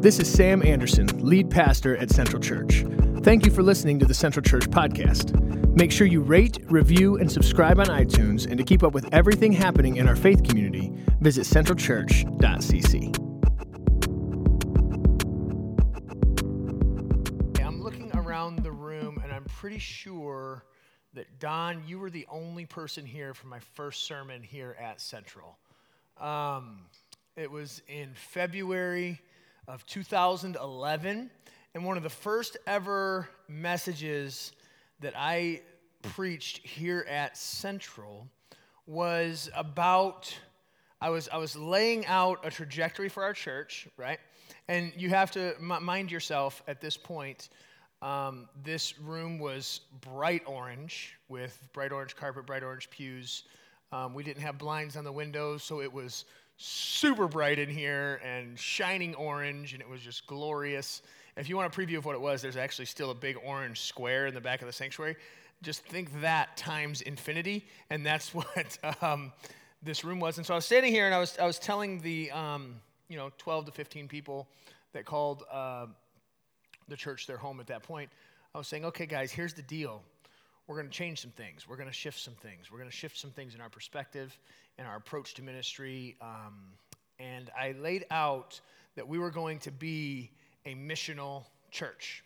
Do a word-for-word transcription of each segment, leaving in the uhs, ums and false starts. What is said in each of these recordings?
This is Sam Anderson, lead pastor at Central Church. Thank you for listening to the Central Church podcast. Make sure you rate, review, and subscribe on iTunes. And to keep up with everything happening in our faith community, visit central church dot c c. I'm looking around the room, and I'm pretty sure that, Don, you were the only person here for my first sermon here at Central. Um, it was in February of two thousand eleven, and one of the first ever messages that I preached here at Central was about, I was I was laying out a trajectory for our church, right? And you have to m- mind yourself at this point, um, this room was bright orange with bright orange carpet, bright orange pews. Um, we didn't have blinds on the windows, so it was super bright in here and shining orange, and it was just glorious. If you want a preview of what it was, there's actually still a big orange square in the back of the sanctuary. Just think that times infinity, and that's what um, this room was. And so I was standing here, and I was I was telling the um, you know twelve to fifteen people that called uh, the church their home at that point. I was saying, okay, guys, here's the deal. We're going to change some things. We're going to shift some things. We're going to shift some things in our perspective, in our approach to ministry. Um, and I laid out that we were going to be a missional church.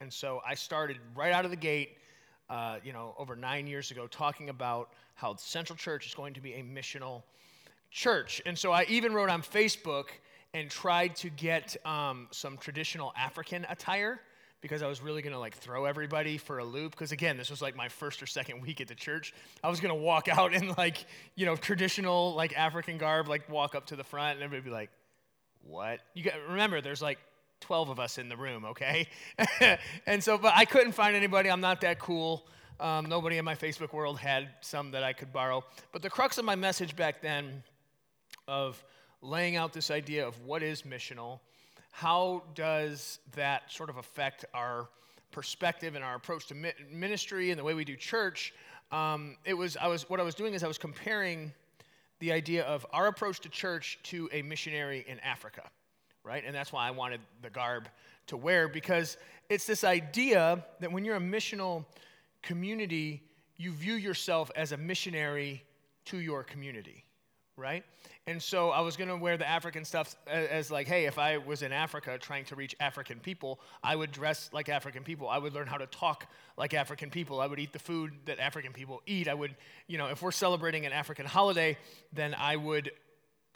And so I started right out of the gate, uh, you know, over nine years ago, talking about how Central Church is going to be a missional church. And so I even wrote on Facebook and tried to get um, some traditional African attire, because I was really going to like throw everybody for a loop. Because again, this was like my first or second week at the church. I was going to walk out in like, you know, traditional like African garb, like walk up to the front and everybody would be like, what? You got, remember, there's like twelve of us in the room, okay? And so, but I couldn't find anybody. I'm not that cool. Um, nobody in my Facebook world had some that I could borrow. But the crux of my message back then of laying out this idea of what is missional, how does that sort of affect our perspective and our approach to mi- ministry and the way we do church, um, it was, I was, what I was doing is I was comparing the idea of our approach to church to a missionary in Africa, right? And that's why I wanted the garb to wear, because it's this idea that when you're a missional community, you view yourself as a missionary to your community, right? And so I was going to wear the African stuff as, as like, hey, if I was in Africa trying to reach African people, I would dress like African people. I would learn how to talk like African people. I would eat the food that African people eat. I would, you know, if we're celebrating an African holiday, then I would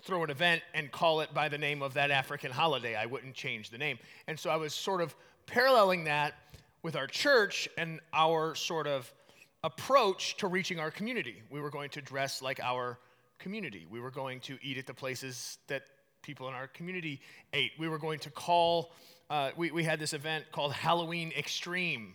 throw an event and call it by the name of that African holiday. I wouldn't change the name. And so I was sort of paralleling that with our church and our sort of approach to reaching our community. We were going to dress like our community. We were going to eat at the places that people in our community ate. We were going to call, uh, we, we had this event called Halloween Extreme.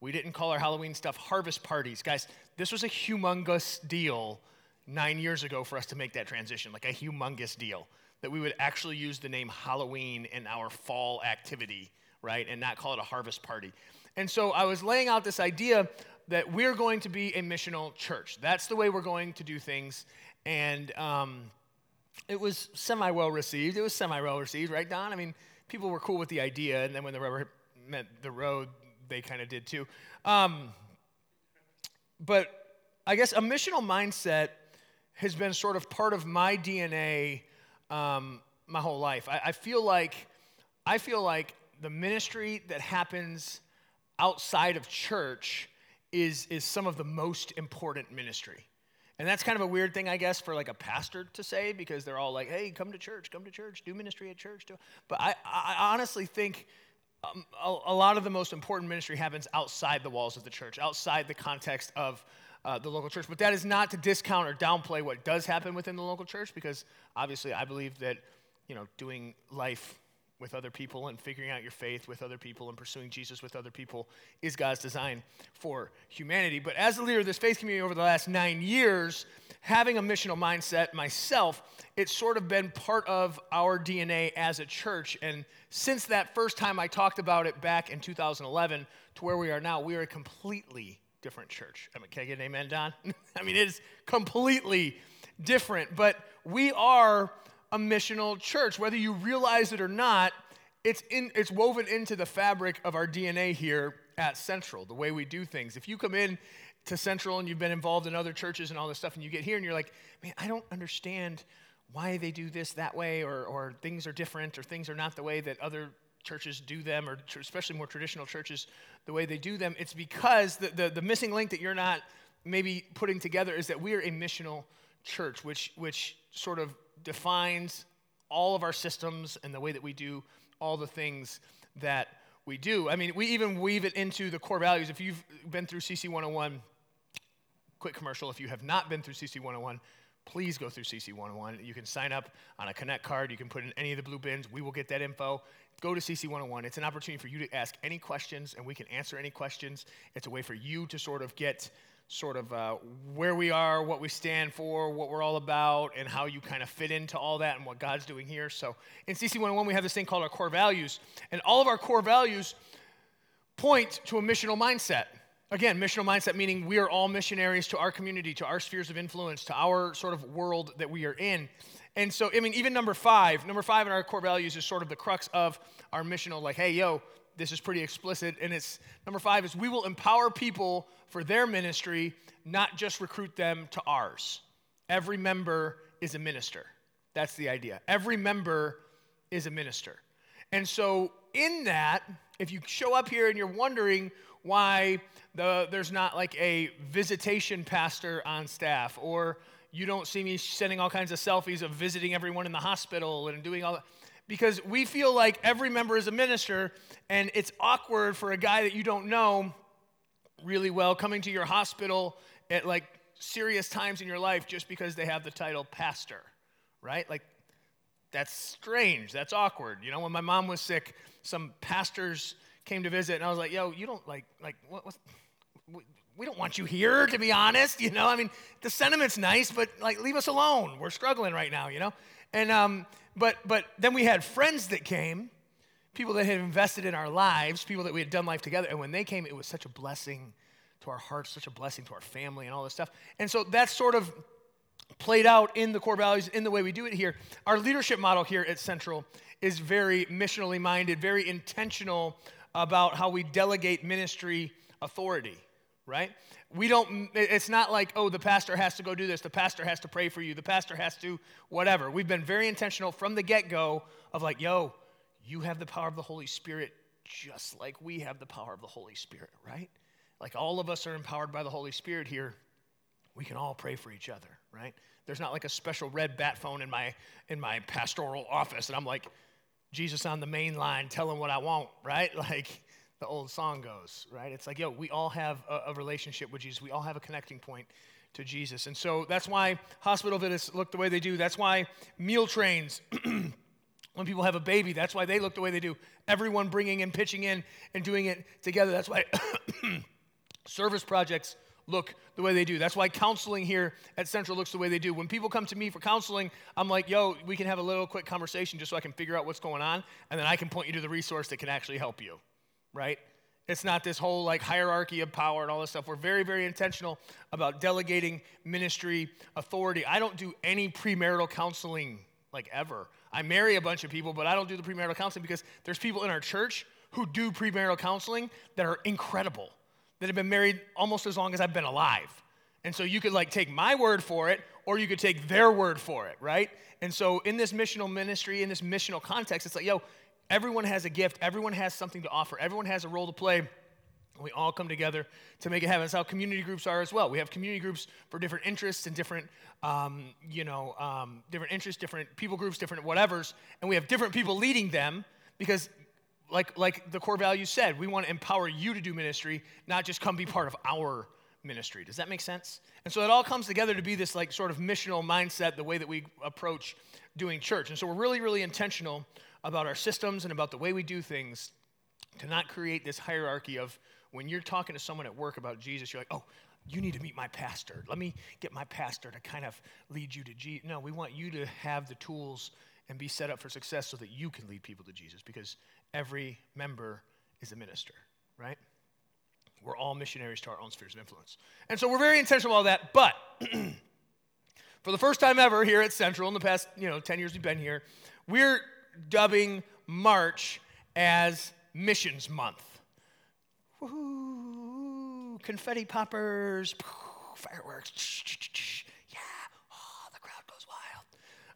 We didn't call our Halloween stuff harvest parties. Guys, this was a humongous deal nine years ago for us to make that transition, like a humongous deal, that we would actually use the name Halloween in our fall activity, right, and not call it a harvest party. And so I was laying out this idea that we're going to be a missional church. That's the way we're going to do things. And um, it was semi-well received. It was semi-well received, right, Don? I mean, people were cool with the idea, and then when the rubber met the road, they kind of did too. Um, but I guess a missional mindset has been sort of part of my D N A um, my whole life. I, I feel like I feel like the ministry that happens outside of church is is some of the most important ministry. And that's kind of a weird thing, I guess, for like a pastor to say, because they're all like, hey, come to church, come to church, do ministry at church. Do... But I, I honestly think um, a, a lot of the most important ministry happens outside the walls of the church, outside the context of uh, the local church. But that is not to discount or downplay what does happen within the local church, because obviously I believe that, you know, doing life with other people and figuring out your faith with other people and pursuing Jesus with other people is God's design for humanity. But as a leader of this faith community over the last nine years, having a missional mindset myself, it's sort of been part of our D N A as a church. And since that first time I talked about it back in two thousand eleven to where we are now, we are a completely different church. I mean, can I get an amen, Don? I mean, it is completely different, but we are a missional church. Whether you realize it or not, It's in, it's woven into the fabric of our D N A here at Central, the way we do things. If you come in to Central and you've been involved in other churches and all this stuff, and you get here and you're like, man, I don't understand why they do this that way, or or things are different, or things are not the way that other churches do them, or tr- especially more traditional churches, the way they do them, it's because the, the, the missing link that you're not maybe putting together is that we are a missional church, which which sort of defines all of our systems and the way that we do all the things that we do. I mean, we even weave it into the core values. If you've been through C C one oh one, quick commercial, if you have not been through C C one oh one, please go through C C one oh one. You can sign up on a Connect card. You can put in any of the blue bins. We will get that info. Go to C C one oh one. It's an opportunity for you to ask any questions, and we can answer any questions. It's a way for you to sort of get sort of uh, where we are, what we stand for, what we're all about, and how you kind of fit into all that and what God's doing here. So in C C one oh one, we have this thing called our core values, and all of our core values point to a missional mindset. Again, missional mindset, meaning we are all missionaries to our community, to our spheres of influence, to our sort of world that we are in. And so, I mean, even number five, number five in our core values is sort of the crux of our missional, like, hey, yo, this is pretty explicit. And it's, number five is we will empower people for their ministry, not just recruit them to ours. Every member is a minister. That's the idea. Every member is a minister. And so in that, if you show up here and you're wondering why the, there's not like a visitation pastor on staff, or you don't see me sending all kinds of selfies of visiting everyone in the hospital and doing all that, because we feel like every member is a minister, and it's awkward for a guy that you don't know really well coming to your hospital at like serious times in your life just because they have the title pastor, right? Like, that's strange. That's awkward. You know, when my mom was sick, some pastors came to visit, and I was like, yo, you don't, like, like what, what's, we don't want you here, to be honest, you know? I mean, the sentiment's nice, but, like, leave us alone. We're struggling right now, you know? And, um, but, but then we had friends that came, people that had invested in our lives, people that we had done life together, and when they came, it was such a blessing to our hearts, such a blessing to our family and all this stuff. And so that's sort of played out in the core values, in the way we do it here. Our leadership model here at Central is very missionally minded, very intentional about how we delegate ministry authority, right? We don't, it's not like, oh, the pastor has to go do this, the pastor has to pray for you, the pastor has to whatever. We've been very intentional from the get-go of like, yo, you have the power of the Holy Spirit just like we have the power of the Holy Spirit, right? Like, all of us are empowered by the Holy Spirit here. We can all pray for each other, right? There's not like a special red bat phone in my in my pastoral office, and I'm like, Jesus on the main line, tell him what I want, right? Like the old song goes, right? It's like, yo, we all have a, a relationship with Jesus. We all have a connecting point to Jesus. And so that's why hospital visits look the way they do. That's why meal trains, when people have a baby, that's why they look the way they do. Everyone bringing and pitching in and doing it together. That's why service projects look the way they do. That's why counseling here at Central looks the way they do. When people come to me for counseling, I'm like, yo, we can have a little quick conversation just so I can figure out what's going on, and then I can point you to the resource that can actually help you, right? It's not this whole like hierarchy of power and all this stuff. We're very, very intentional about delegating ministry authority. I don't do any premarital counseling like ever. I marry a bunch of people, but I don't do the premarital counseling because there's people in our church who do premarital counseling that are incredible, that have been married almost as long as I've been alive. And so you could like take my word for it, or you could take their word for it, right? And so in this missional ministry, in this missional context, it's like, yo, everyone has a gift. Everyone has something to offer. Everyone has a role to play. We all come together to make it happen. That's how community groups are as well. We have community groups for different interests and different, um, you know, um, different interests, different people groups, different whatevers. And we have different people leading them because Like like the core values said, we want to empower you to do ministry, not just come be part of our ministry. Does that make sense? And so it all comes together to be this like sort of missional mindset, the way that we approach doing church. And so we're really, really intentional about our systems and about the way we do things to not create this hierarchy of when you're talking to someone at work about Jesus, you're like, oh, you need to meet my pastor. Let me get my pastor to kind of lead you to Jesus. No, we want you to have the tools and be set up for success so that you can lead people to Jesus, because every member is a minister, right? We're all missionaries to our own spheres of influence. And so we're very intentional about all that, but for the first time ever here at Central, in the past, you know, ten years we've been here, we're dubbing March as Missions Month. Woo-hoo, confetti poppers, fireworks. Yeah, oh, the crowd goes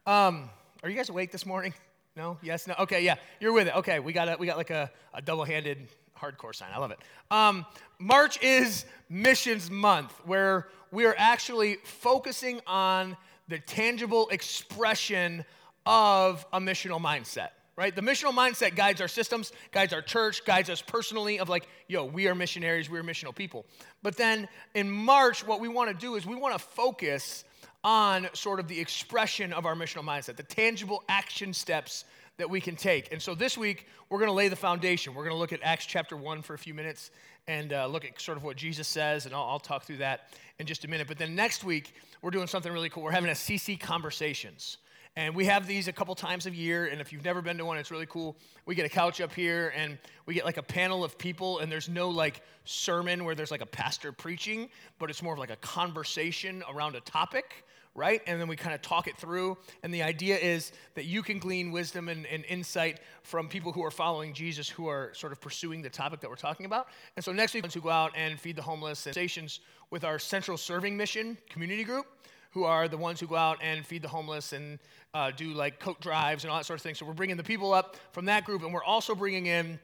wild. Um, are you guys awake this morning? No? Yes? No? Okay, yeah, you're with it. Okay, we got a, we got like a, a double-handed hardcore sign. I love it. Um, March is Missions Month, where we are actually focusing on the tangible expression of a missional mindset, right? The missional mindset guides our systems, guides our church, guides us personally of like, yo, we are missionaries, we are missional people. But then in March, what we want to do is we want to focus on sort of the expression of our missional mindset, the tangible action steps that we can take. And so this week, we're going to lay the foundation. We're going to look at Acts chapter one for a few minutes and uh, look at sort of what Jesus says, and I'll, I'll talk through that in just a minute. But then next week, we're doing something really cool. We're having a C C Conversations. And we have these a couple times a year, and if you've never been to one, it's really cool. We get a couch up here, and we get like a panel of people, and there's no like sermon where there's like a pastor preaching, but it's more of like a conversation around a topic, right? And then we kind of talk it through, and the idea is that you can glean wisdom and, and insight from people who are following Jesus, who are sort of pursuing the topic that we're talking about. And so next week, we're going to go out and feed the homeless and stations with our Central Serving Mission community group, who are the ones who go out and feed the homeless and uh, do like coat drives and all that sort of thing. So we're bringing the people up from that group, and we're also bringing in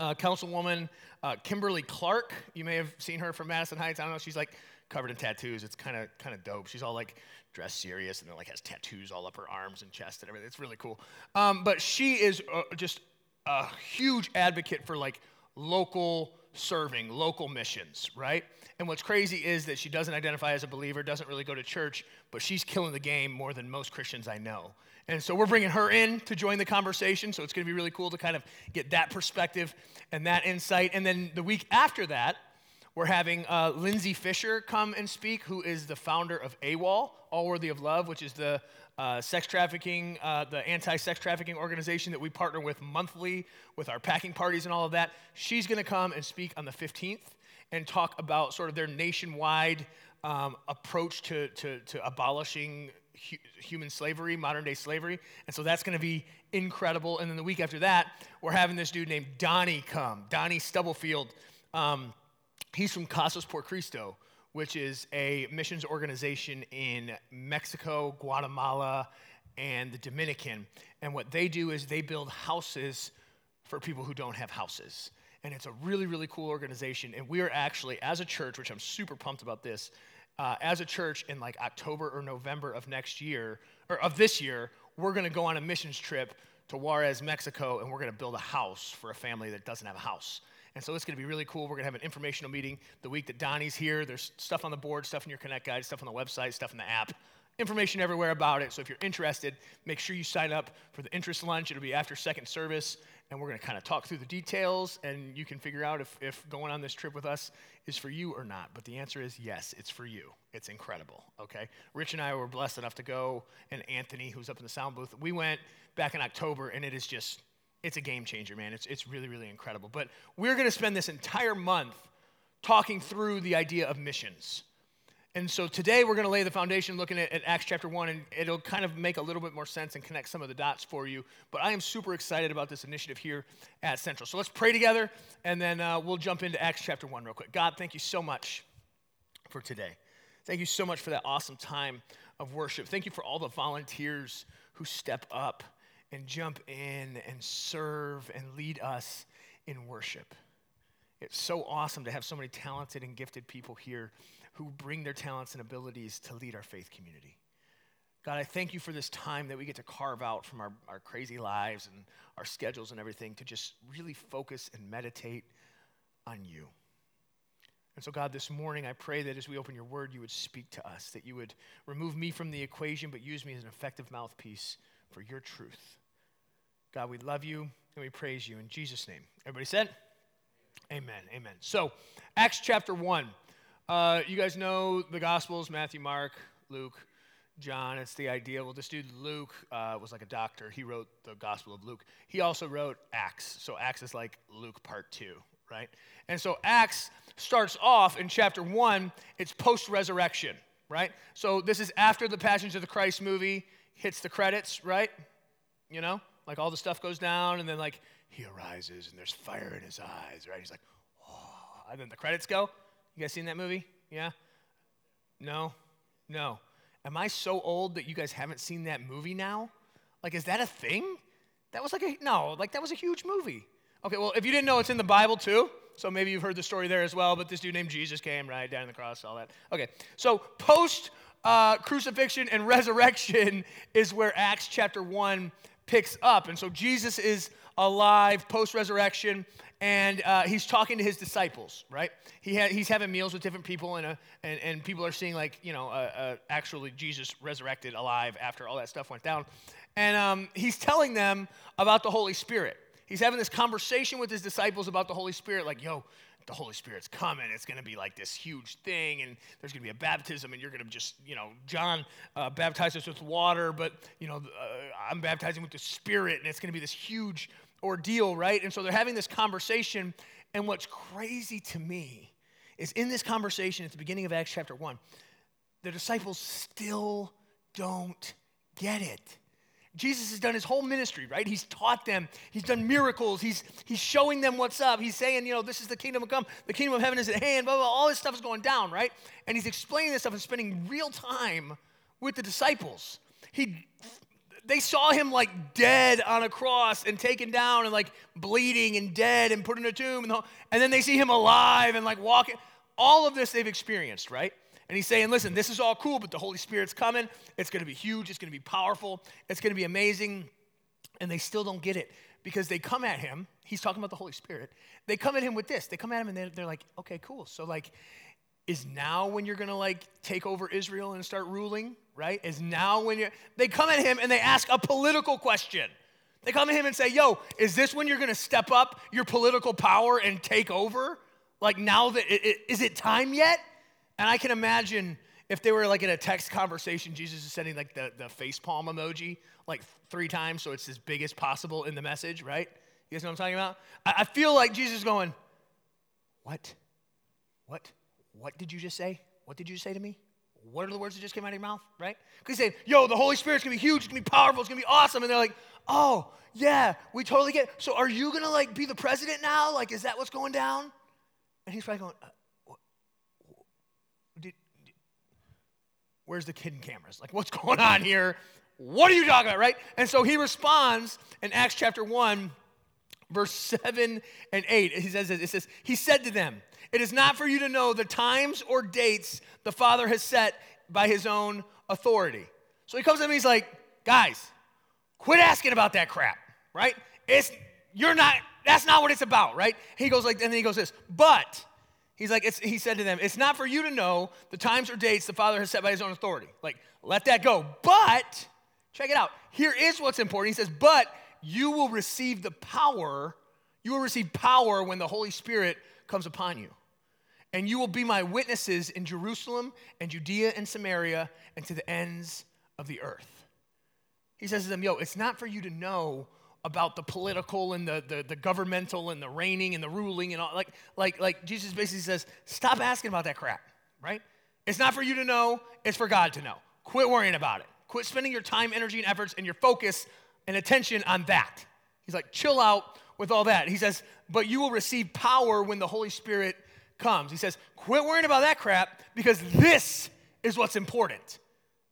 uh, Councilwoman uh, Kimberly Clark. You may have seen her from Madison Heights. I don't know. She's like covered in tattoos. It's kind of kind of dope. She's all like dressed serious and then like has tattoos all up her arms and chest and everything. It's really cool. Um, but she is uh, just a huge advocate for like local serving, local missions, right? And what's crazy is that she doesn't identify as a believer, doesn't really go to church, but she's killing the game more than most Christians I know. And so we're bringing her in to join the conversation, so it's going to be really cool to kind of get that perspective and that insight. And then the week after that, we're having uh, Lindsay Fisher come and speak, who is the founder of AWOL, All Worthy of Love, which is the Uh, sex trafficking, uh, the anti-sex trafficking organization that we partner with monthly with our packing parties and all of that. She's going to come and speak on the fifteenth and talk about sort of their nationwide um, approach to, to, to abolishing hu- human slavery, modern-day slavery. And so that's going to be incredible. And then the week after that, we're having this dude named Donnie come, Donnie Stubblefield. Um, he's from Casas Por Cristo, which is a missions organization in Mexico, Guatemala, and the Dominican. And what they do is they build houses for people who don't have houses. And it's a really, really cool organization. And we are actually, as a church, which I'm super pumped about this, uh, as a church in like October or November of next year, or of this year, we're going to go on a missions trip to Juarez, Mexico, and we're going to build a house for a family that doesn't have a house. And so it's going to be really cool. We're going to have an informational meeting the week that Donnie's here. There's stuff on the board, stuff in your Connect Guide, stuff on the website, stuff in the app, information everywhere about it. So if you're interested, make sure you sign up for the interest lunch. It'll be after second service, and we're going to kind of talk through the details, and you can figure out if, if going on this trip with us is for you or not. But the answer is yes, it's for you. It's incredible, okay? Rich and I were blessed enough to go, and Anthony, who's up in the sound booth, we went back in October, and it is just... it's a game changer, man. It's it's really, really incredible. But we're going to spend this entire month talking through the idea of missions. And so today we're going to lay the foundation looking at, at Acts chapter one, and it'll kind of make a little bit more sense and connect some of the dots for you. But I am super excited about this initiative here at Central. So let's pray together, and then uh, we'll jump into Acts chapter one real quick. God, thank you so much for today. Thank you so much for that awesome time of worship. Thank you for all the volunteers who step up and jump in and serve and lead us in worship. It's so awesome to have so many talented and gifted people here who bring their talents and abilities to lead our faith community. God, I thank you for this time that we get to carve out from our, our crazy lives and our schedules and everything to just really focus and meditate on you. And so, God, this morning I pray that as we open your word, you would speak to us, that you would remove me from the equation but use me as an effective mouthpiece for your truth. God, we love you and we praise you in Jesus' name. Everybody said? Amen. Amen. So, Acts chapter one. Uh, you guys know the Gospels, Matthew, Mark, Luke, John. It's the idea. Well, this dude Luke uh, was like a doctor. He wrote the Gospel of Luke. He also wrote Acts. So, Acts is like Luke part two, right? And so, Acts starts off in chapter one. It's post-resurrection, right? So, this is after the Passion of the Christ movie hits the credits, right? You know, like all the stuff goes down, and then like he arises, and there's fire in his eyes, right? He's like, oh. And then the credits go. You guys seen that movie? Yeah? No? No. Am I so old that you guys haven't seen that movie now? Like, is that a thing? That was like a, no, like that was a huge movie. Okay, well, if you didn't know, it's in the Bible too, so maybe you've heard the story there as well, but this dude named Jesus came, right, down on the cross, all that. Okay, so post uh, crucifixion and resurrection is where Acts chapter one picks up, and so Jesus is alive post-resurrection, and uh, he's talking to his disciples, right? He ha- he's having meals with different people, and, uh, and and people are seeing, like, you know, uh, uh, actually Jesus resurrected alive after all that stuff went down. And um, he's telling them about the Holy Spirit. He's having this conversation with his disciples about the Holy Spirit, like, yo, the Holy Spirit's coming. It's going to be like this huge thing, and there's going to be a baptism, and you're going to just, you know, John uh, baptized us with water, but, you know, uh, I'm baptizing with the Spirit, and it's going to be this huge ordeal, right? And so they're having this conversation, and what's crazy to me is in this conversation at the beginning of Acts chapter one, the disciples still don't get it. Jesus has done his whole ministry, right? He's taught them. He's done miracles. He's he's showing them what's up. He's saying, you know, this is the kingdom of come. The kingdom of heaven is at hand, blah, blah, blah. All this stuff is going down, right? And he's explaining this stuff and spending real time with the disciples. He, they saw him like dead on a cross and taken down and like bleeding and dead and put in a tomb. And, the whole, and then they see him alive and like walking. All of this they've experienced, right? And he's saying, listen, this is all cool, but the Holy Spirit's coming. It's going to be huge. It's going to be powerful. It's going to be amazing. And they still don't get it because they come at him. He's talking about the Holy Spirit. They come at him with this. They come at him and they're, they're like, okay, cool. So like, is now when you're going to like take over Israel and start ruling, right? Is now when you're, they come at him and they ask a political question. They come at him and say, yo, is this when you're going to step up your political power and take over? Like now that, it, it, is it time yet? And I can imagine if they were like in a text conversation, Jesus is sending like the, the face palm emoji like three times so it's as big as possible in the message, right? You guys know what I'm talking about? I, I feel like Jesus is going, what? What? What did you just say? What did you say to me? What are the words that just came out of your mouth, right? Because he's saying, yo, the Holy Spirit's going to be huge. It's going to be powerful. It's going to be awesome. And they're like, oh, yeah, we totally get it. So are you going to like be the president now? Like, is that what's going down? And he's probably going, uh, where's the hidden cameras? Like, what's going on here? What are you talking about, right? And so he responds in Acts chapter one, verse seven and eight. He says, it says, he said to them, it is not for you to know the times or dates the Father has set by his own authority. So he comes to them and he's like, guys, quit asking about that crap, right? It's, you're not, that's not what it's about, right? He goes like, and then he goes this, but... He's like, it's, he said to them, it's not for you to know the times or dates the Father has set by his own authority. Like, let that go. But, check it out. Here is what's important. He says, but you will receive the power. You will receive power when the Holy Spirit comes upon you. And you will be my witnesses in Jerusalem and Judea and Samaria and to the ends of the earth. He says to them, yo, it's not for you to know about the political and the, the the governmental and the reigning and the ruling and all, like like like Jesus basically says, stop asking about that crap, right? It's not for you to know, it's for God to know. Quit worrying about it. Quit spending your time, energy, and efforts and your focus and attention on that. He's like, chill out with all that. He says, but you will receive power when the Holy Spirit comes. He says, quit worrying about that crap because this is what's important.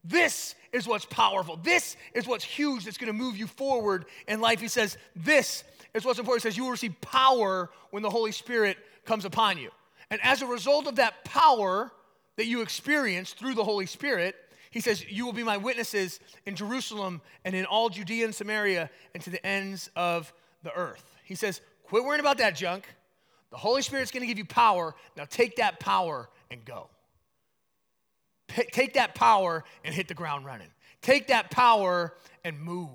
This is what's powerful. This is what's huge that's going to move you forward in life. He says, this is what's important. He says, you will receive power when the Holy Spirit comes upon you. And as a result of that power that you experience through the Holy Spirit, he says, you will be my witnesses in Jerusalem and in all Judea and Samaria and to the ends of the earth. He says, quit worrying about that junk. The Holy Spirit's going to give you power. Now take that power and go. Take that power and hit the ground running. Take that power and move.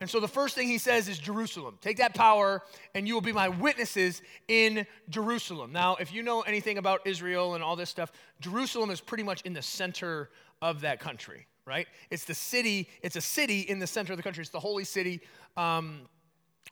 And so the first thing he says is Jerusalem. Take that power and you will be my witnesses in Jerusalem. Now, if you know anything about Israel and all this stuff, Jerusalem is pretty much in the center of that country, right? It's the city. It's a city in the center of the country. It's the holy city, um,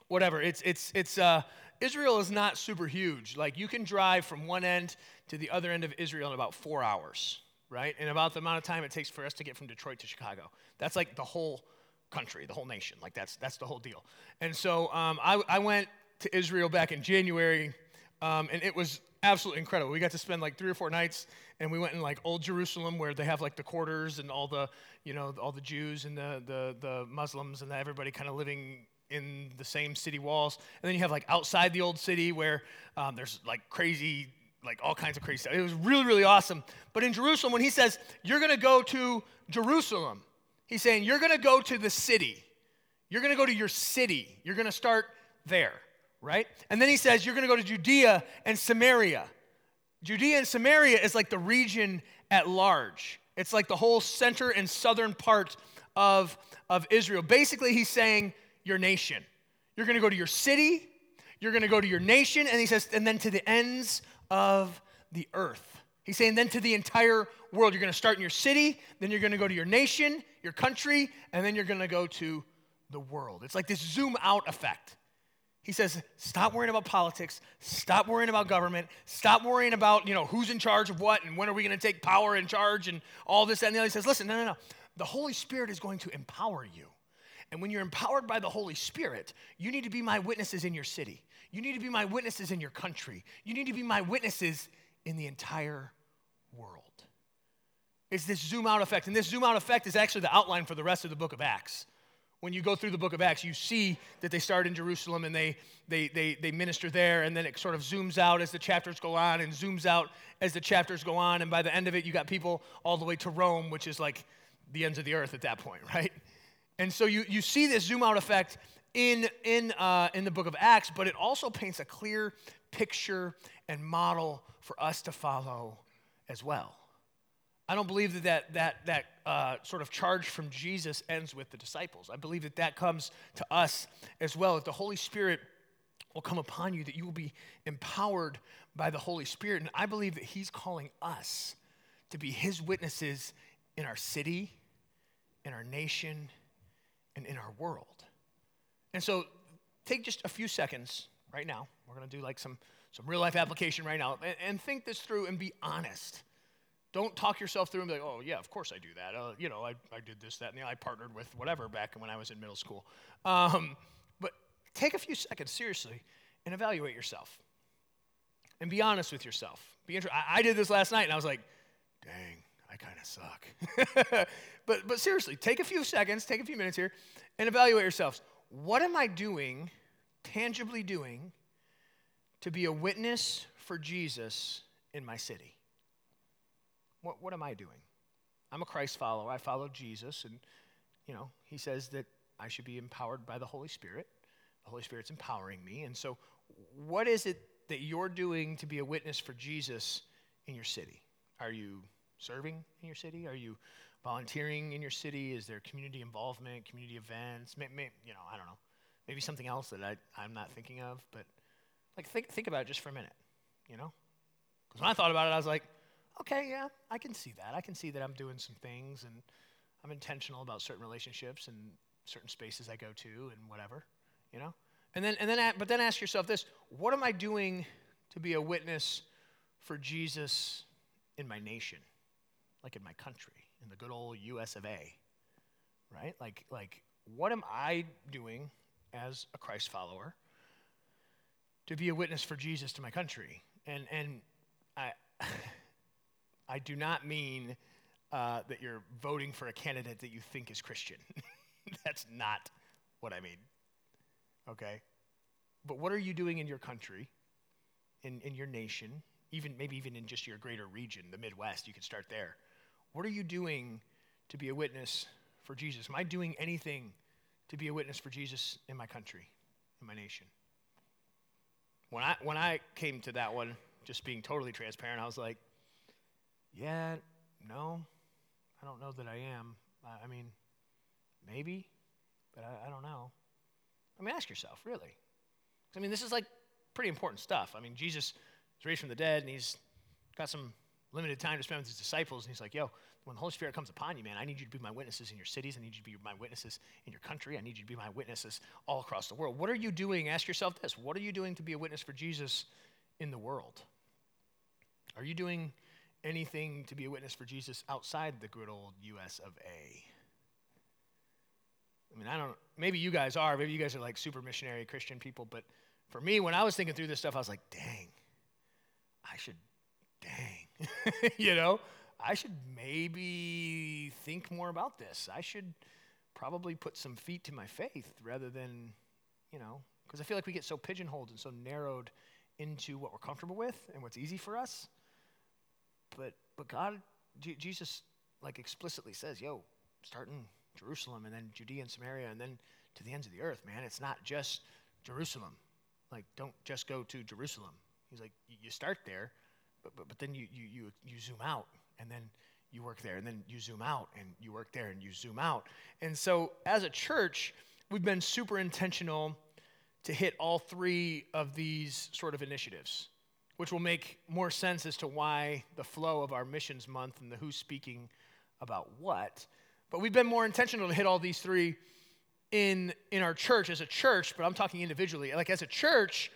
whatever. It's, it's, it's, uh, Israel is not super huge. Like you can drive from one end to the other end of Israel in about four hours, right? And about the amount of time it takes for us to get from Detroit to Chicago. That's like the whole country, the whole nation. Like, that's that's the whole deal. And so um, I, I went to Israel back in January, um, and it was absolutely incredible. We got to spend like three or four nights, and we went in like Old Jerusalem, where they have like the quarters and all the, you know, all the Jews and the the, the Muslims and the everybody kind of living in the same city walls. And then you have like outside the old city where um, there's like crazy, like all kinds of crazy stuff. It was really, really awesome. But in Jerusalem, when he says, you're going to go to Jerusalem, he's saying, you're going to go to the city. You're going to go to your city. You're going to start there, right? And then he says, you're going to go to Judea and Samaria. Judea and Samaria is like the region at large. It's like the whole center and southern part of, of Israel. Basically, he's saying, your nation. You're going to go to your city, you're going to go to your nation, and he says, and then to the ends of the earth. He's saying then to the entire world. You're going to start in your city, then you're going to go to your nation, your country, and then you're going to go to the world. It's like this zoom out effect. He says, stop worrying about politics, stop worrying about government, stop worrying about, you know, who's in charge of what and when are we going to take power in charge and all this, that, and the other. He says, listen, no, no, no. The Holy Spirit is going to empower you. And when you're empowered by the Holy Spirit, you need to be my witnesses in your city. You need to be my witnesses in your country. You need to be my witnesses in the entire world. It's this zoom-out effect. And this zoom-out effect is actually the outline for the rest of the book of Acts. When you go through the book of Acts, you see that they start in Jerusalem and they they they they minister there, and then it sort of zooms out as the chapters go on and zooms out as the chapters go on. And by the end of it, you got people all the way to Rome, which is like the ends of the earth at that point, right? And so you, you see this zoom-out effect in in uh, in the book of Acts, but it also paints a clear picture and model for us to follow as well. I don't believe that that that, that uh, sort of charge from Jesus ends with the disciples. I believe that that comes to us as well, that the Holy Spirit will come upon you, that you will be empowered by the Holy Spirit. And I believe that he's calling us to be his witnesses in our city, in our nation, and in our world. And so take just a few seconds right now. We're going to do like some, some real life application right now and, and think this through and be honest. Don't talk yourself through and be like, oh yeah, of course I do that. Uh, you know, I, I did this, that, and you know, I partnered with whatever back when I was in middle school. Um, but take a few seconds seriously and evaluate yourself and be honest with yourself. Be inter- I, I did this last night and I was like, dang. I kind of suck. but but seriously, take a few seconds, take a few minutes here, and evaluate yourselves. What am I doing, tangibly doing, to be a witness for Jesus in my city? What what am I doing? I'm a Christ follower. I follow Jesus, and you know, he says that I should be empowered by the Holy Spirit. The Holy Spirit's empowering me. And so what is it that you're doing to be a witness for Jesus in your city? Are you serving in your city? Are you volunteering in your city? Is there community involvement, community events? May, may, you know, I don't know. Maybe something else that I, I'm not thinking of, but like think think about it just for a minute, you know? Because when I thought about it, I was like, okay, yeah, I can see that. I can see that I'm doing some things and I'm intentional about certain relationships and certain spaces I go to and whatever, you know? And then and then but then ask yourself this, what am I doing to be a witness for Jesus in my nation? Like in my country, in the good old U S of A, right? Like, like, what am I doing as a Christ follower to be a witness for Jesus to my country? And and I I do not mean uh, that you're voting for a candidate that you think is Christian. That's not what I mean. Okay, but what are you doing in your country, in in your nation, even maybe even in just your greater region, the Midwest? You could start there. What are you doing to be a witness for Jesus? Am I doing anything to be a witness for Jesus in my country, in my nation? When I when I came to that one, just being totally transparent, I was like, yeah, no, I don't know that I am. I, I mean, maybe, but I, I don't know. I mean, ask yourself, really. I mean, this is like pretty important stuff. I mean, Jesus was raised from the dead, and he's got some limited time to spend with his disciples, and he's like, yo, when the Holy Spirit comes upon you, man, I need you to be my witnesses in your cities. I need you to be my witnesses in your country. I need you to be my witnesses all across the world. What are you doing? Ask yourself this. What are you doing to be a witness for Jesus in the world? Are you doing anything to be a witness for Jesus outside the good old U S of A? I mean, I don't, maybe you guys are, maybe you guys are like super missionary Christian people, but for me, when I was thinking through this stuff, I was like, dang, I should, dang, you know, I should maybe think more about this. I should probably put some feet to my faith rather than, you know, because I feel like we get so pigeonholed and so narrowed into what we're comfortable with and what's easy for us. But but God, J- Jesus like explicitly says, yo, start in Jerusalem and then Judea and Samaria and then to the ends of the earth, man. It's not just Jerusalem. Like, don't just go to Jerusalem. He's like, you start there, but but, but then you, you you you zoom out and then you work there and then you zoom out and you work there and you zoom out. And so as a church, we've been super intentional to hit all three of these sort of initiatives, which will make more sense as to why the flow of our missions month and the who's speaking about what. But we've been more intentional to hit all these three in in our church as a church, but I'm talking individually. Like as a church,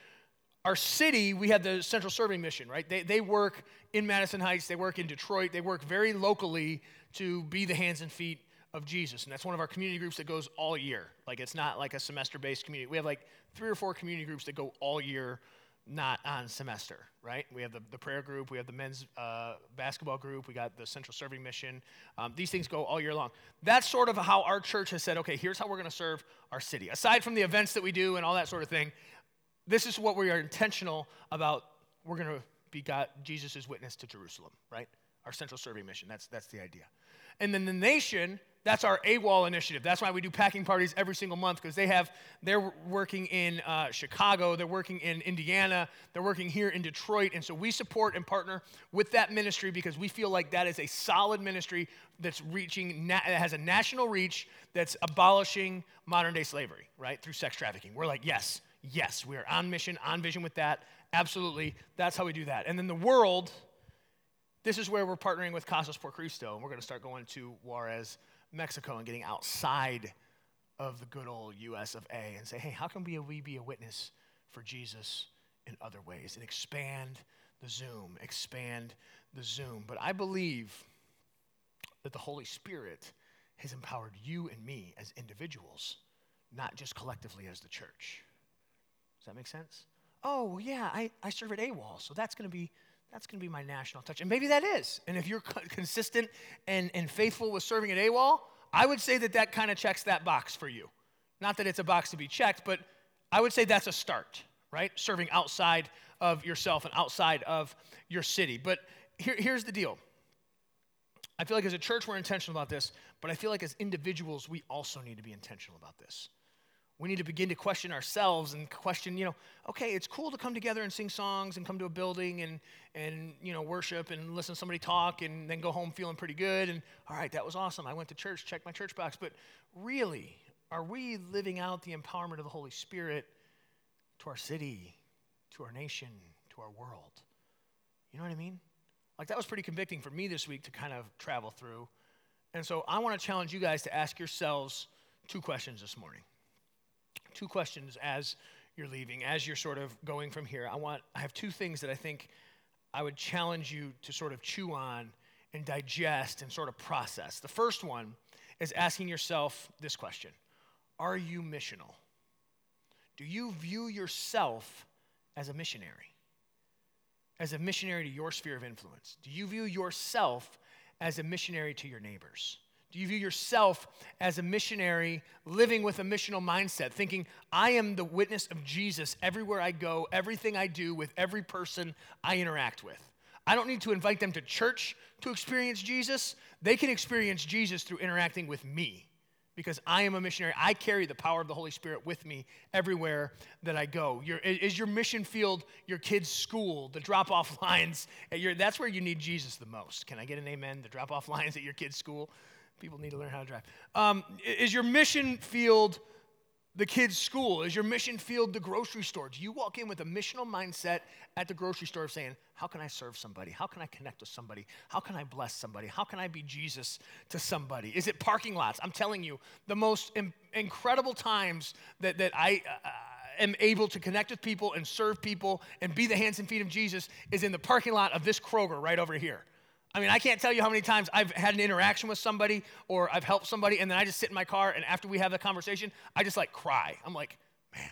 our city, we have the Central Serving Mission, right? They they work in Madison Heights, they work in Detroit, they work very locally to be the hands and feet of Jesus. And that's one of our community groups that goes all year. Like it's not like a semester-based community. We have like three or four community groups that go all year, not on semester, right? We have the, the prayer group, we have the men's uh, basketball group, we got the Central Serving Mission. Um, these things go all year long. That's sort of how our church has said, okay, here's how we're going to serve our city. Aside from the events that we do and all that sort of thing, this is what we are intentional about. We're going to be God, Jesus' witness to Jerusalem, right? Our Central Serving Mission, that's that's the idea. And then the nation, that's our AWOL initiative. That's why we do packing parties every single month, because they have, they're working in uh, Chicago, they're working in Indiana, they're working here in Detroit, and so we support and partner with that ministry because we feel like that is a solid ministry that's reaching, na- that has a national reach that's abolishing modern-day slavery, right, through sex trafficking. We're like, yes, yes, we are on mission, on vision with that, absolutely, that's how we do that. And then the world, this is where we're partnering with Casas Por Cristo, and we're going to start going to Juarez, Mexico, and getting outside of the good old U S of A and say, hey, how can we, we be a witness for Jesus in other ways? And expand the Zoom, expand the Zoom. But I believe that the Holy Spirit has empowered you and me as individuals, not just collectively as the church. Does that make sense? Oh, yeah, I, I serve at AWOL, so that's going to be That's going to be my national touch. And maybe that is. And if you're consistent and, and faithful with serving at AWOL, I would say that that kind of checks that box for you. Not that it's a box to be checked, but I would say that's a start, right? Serving outside of yourself and outside of your city. But here, here's the deal. I feel like as a church we're intentional about this, but I feel like as individuals we also need to be intentional about this. We need to begin to question ourselves and question, you know, okay, it's cool to come together and sing songs and come to a building and, and you know, worship and listen to somebody talk and then go home feeling pretty good. And, all right, that was awesome. I went to church, checked my church box. But really, are we living out the empowerment of the Holy Spirit to our city, to our nation, to our world? You know what I mean? Like, that was pretty convicting for me this week to kind of travel through. And so I want to challenge you guys to ask yourselves two questions this morning. Two questions as you're leaving, as you're sort of going from here. I want, I have two things that I think I would challenge you to sort of chew on and digest and sort of process. The first one is asking yourself this question: are you missional? Do you view yourself as a missionary? As a missionary to your sphere of influence? Do you view yourself as a missionary to your neighbors? Do you view yourself as a missionary living with a missional mindset, thinking, I am the witness of Jesus everywhere I go, everything I do, with every person I interact with? I don't need to invite them to church to experience Jesus. They can experience Jesus through interacting with me because I am a missionary. I carry the power of the Holy Spirit with me everywhere that I go. Your, is your mission field your kids' school, the drop-off lines? At your, that's where you need Jesus the most. Can I get an amen? The drop-off lines at your kids' school? People need to learn how to drive. Um, is your mission field the kids' school? Is your mission field the grocery store? Do you walk in with a missional mindset at the grocery store of saying, how can I serve somebody? How can I connect with somebody? How can I bless somebody? How can I be Jesus to somebody? Is it parking lots? I'm telling you, the most im- incredible times that, that I uh, am able to connect with people and serve people and be the hands and feet of Jesus is in the parking lot of this Kroger right over here. I mean, I can't tell you how many times I've had an interaction with somebody or I've helped somebody, and then I just sit in my car, and after we have the conversation, I just, like, cry. I'm like, man,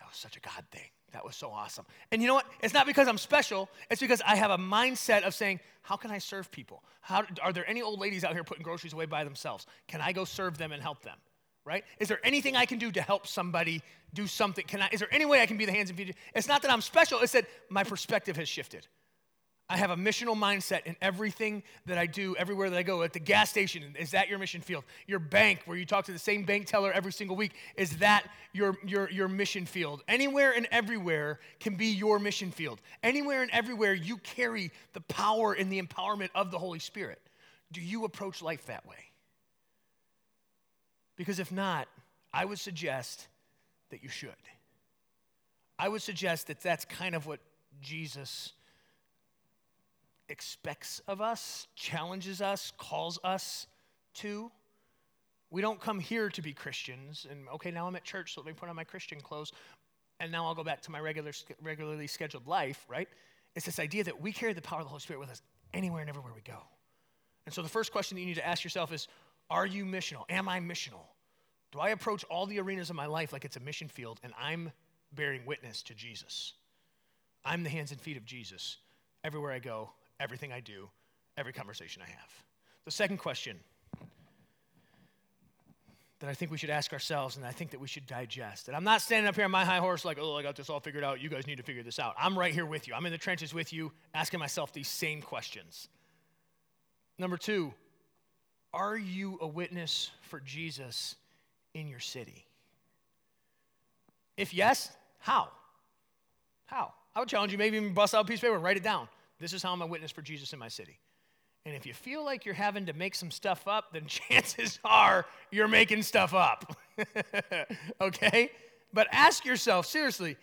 that was such a God thing. That was so awesome. And you know what? It's not because I'm special. It's because I have a mindset of saying, how can I serve people? How are there any old ladies out here putting groceries away by themselves? Can I go serve them and help them? Right? Is there anything I can do to help somebody do something? Can I? Is there any way I can be the hands and feet? It's not that I'm special. It's that my perspective has shifted. I have a missional mindset in everything that I do, everywhere that I go. At the gas station, is that your mission field? Your bank, where you talk to the same bank teller every single week, is that your your your mission field? Anywhere and everywhere can be your mission field. Anywhere and everywhere you carry the power and the empowerment of the Holy Spirit. Do you approach life that way? Because if not, I would suggest that you should. I would suggest that that's kind of what Jesus expects of us, challenges us, calls us to. We don't come here to be Christians and, okay, now I'm at church, so let me put on my Christian clothes, and now I'll go back to my regular, regularly scheduled life, right? It's this idea that we carry the power of the Holy Spirit with us anywhere and everywhere we go. And so the first question that you need to ask yourself is, are you missional? Am I missional? Do I approach all the arenas of my life like it's a mission field and I'm bearing witness to Jesus? I'm the hands and feet of Jesus everywhere I go, everything I do, every conversation I have. The second question that I think we should ask ourselves and I think that we should digest, and I'm not standing up here on my high horse like, oh, I got this all figured out. You guys need to figure this out. I'm right here with you. I'm in the trenches with you asking myself these same questions. Number two, are you a witness for Jesus in your city? If yes, how? How? I would challenge you, maybe even bust out a piece of paper and write it down. This is how I'm a witness for Jesus in my city. And if you feel like you're having to make some stuff up, then chances are you're making stuff up. Okay? But ask yourself, seriously,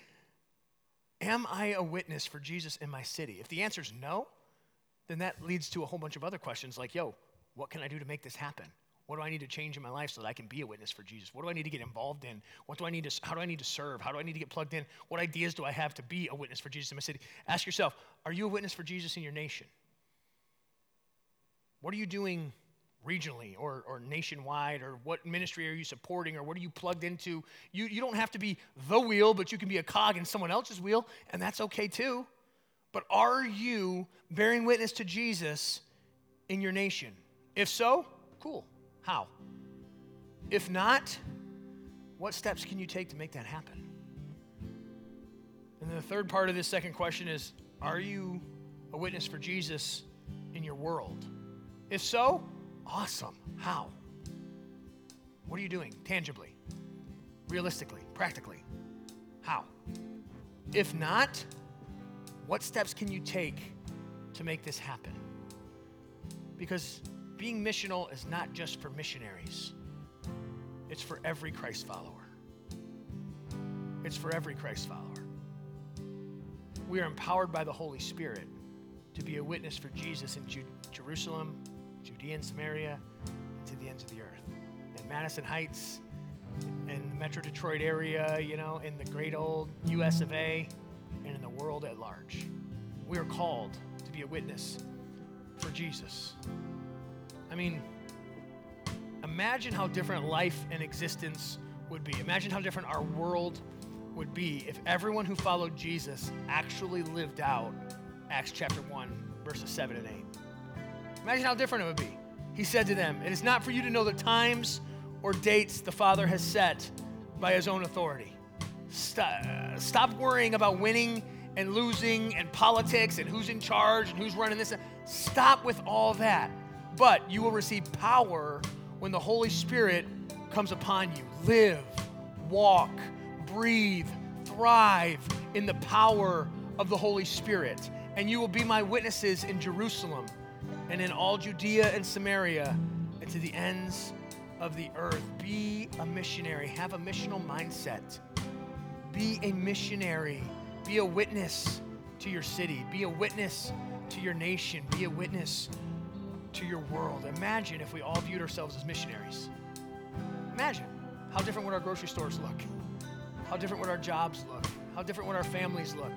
am I a witness for Jesus in my city? If the answer is no, then that leads to a whole bunch of other questions like, yo, what can I do to make this happen? What do I need to change in my life so that I can be a witness for Jesus? What do I need to get involved in? What do I need to, how do I need to serve? How do I need to get plugged in? What ideas do I have to be a witness for Jesus in my city? Ask yourself, are you a witness for Jesus in your nation? What are you doing regionally or, or nationwide, or what ministry are you supporting, or what are you plugged into? You, you don't have to be the wheel, but you can be a cog in someone else's wheel, and that's okay too. But are you bearing witness to Jesus in your nation? If so, cool. How? If not, what steps can you take to make that happen? And then the third part of this second question is, are you a witness for Jesus in your world? If so, awesome. How? What are you doing tangibly, realistically, practically? How? If not, what steps can you take to make this happen? Because being missional is not just for missionaries. It's for every Christ follower. It's for every Christ follower. We are empowered by the Holy Spirit to be a witness for Jesus in Ju- Jerusalem, Judea and Samaria, and to the ends of the earth. In Madison Heights, in the Metro Detroit area, you know, in the great old U S of A, and in the world at large. We are called to be a witness for Jesus. I mean, imagine how different life and existence would be. Imagine how different our world would be if everyone who followed Jesus actually lived out Acts chapter one, verses seven and eight. Imagine how different it would be. He said to them, "It is not for you to know the times or dates the Father has set by his own authority." Stop worrying about winning and losing and politics and who's in charge and who's running this. Stop with all that. But you will receive power when the Holy Spirit comes upon you. Live, walk, breathe, thrive in the power of the Holy Spirit. And you will be my witnesses in Jerusalem and in all Judea and Samaria and to the ends of the earth. Be a missionary. Have a missional mindset. Be a missionary. Be a witness to your city. Be a witness to your nation. Be a witness to your world. Imagine if we all viewed ourselves as missionaries. Imagine how different would our grocery stores look, how different would our jobs look, how different would our families look,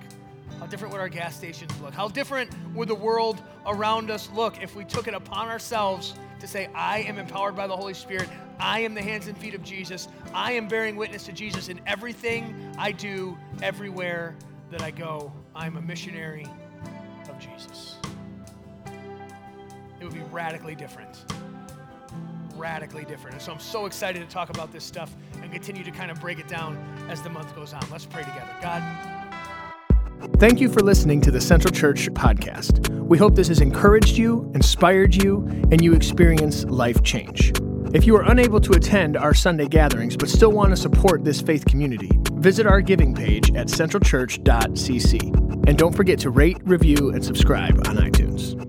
How different would our gas stations look? How different would the world around us look if we took it upon ourselves to say, I am empowered by the Holy Spirit. I am the hands and feet of Jesus. I am bearing witness to Jesus in everything I do, everywhere that I go. I'm a missionary of Jesus. It would be radically different. Radically different. And so I'm so excited to talk about this stuff and continue to kind of break it down as the month goes on. Let's pray together. God. Thank you for listening to the Central Church podcast. We hope this has encouraged you, inspired you, and you experience life change. If you are unable to attend our Sunday gatherings but still want to support this faith community, visit our giving page at central church dot c c. And don't forget to rate, review, and subscribe on iTunes.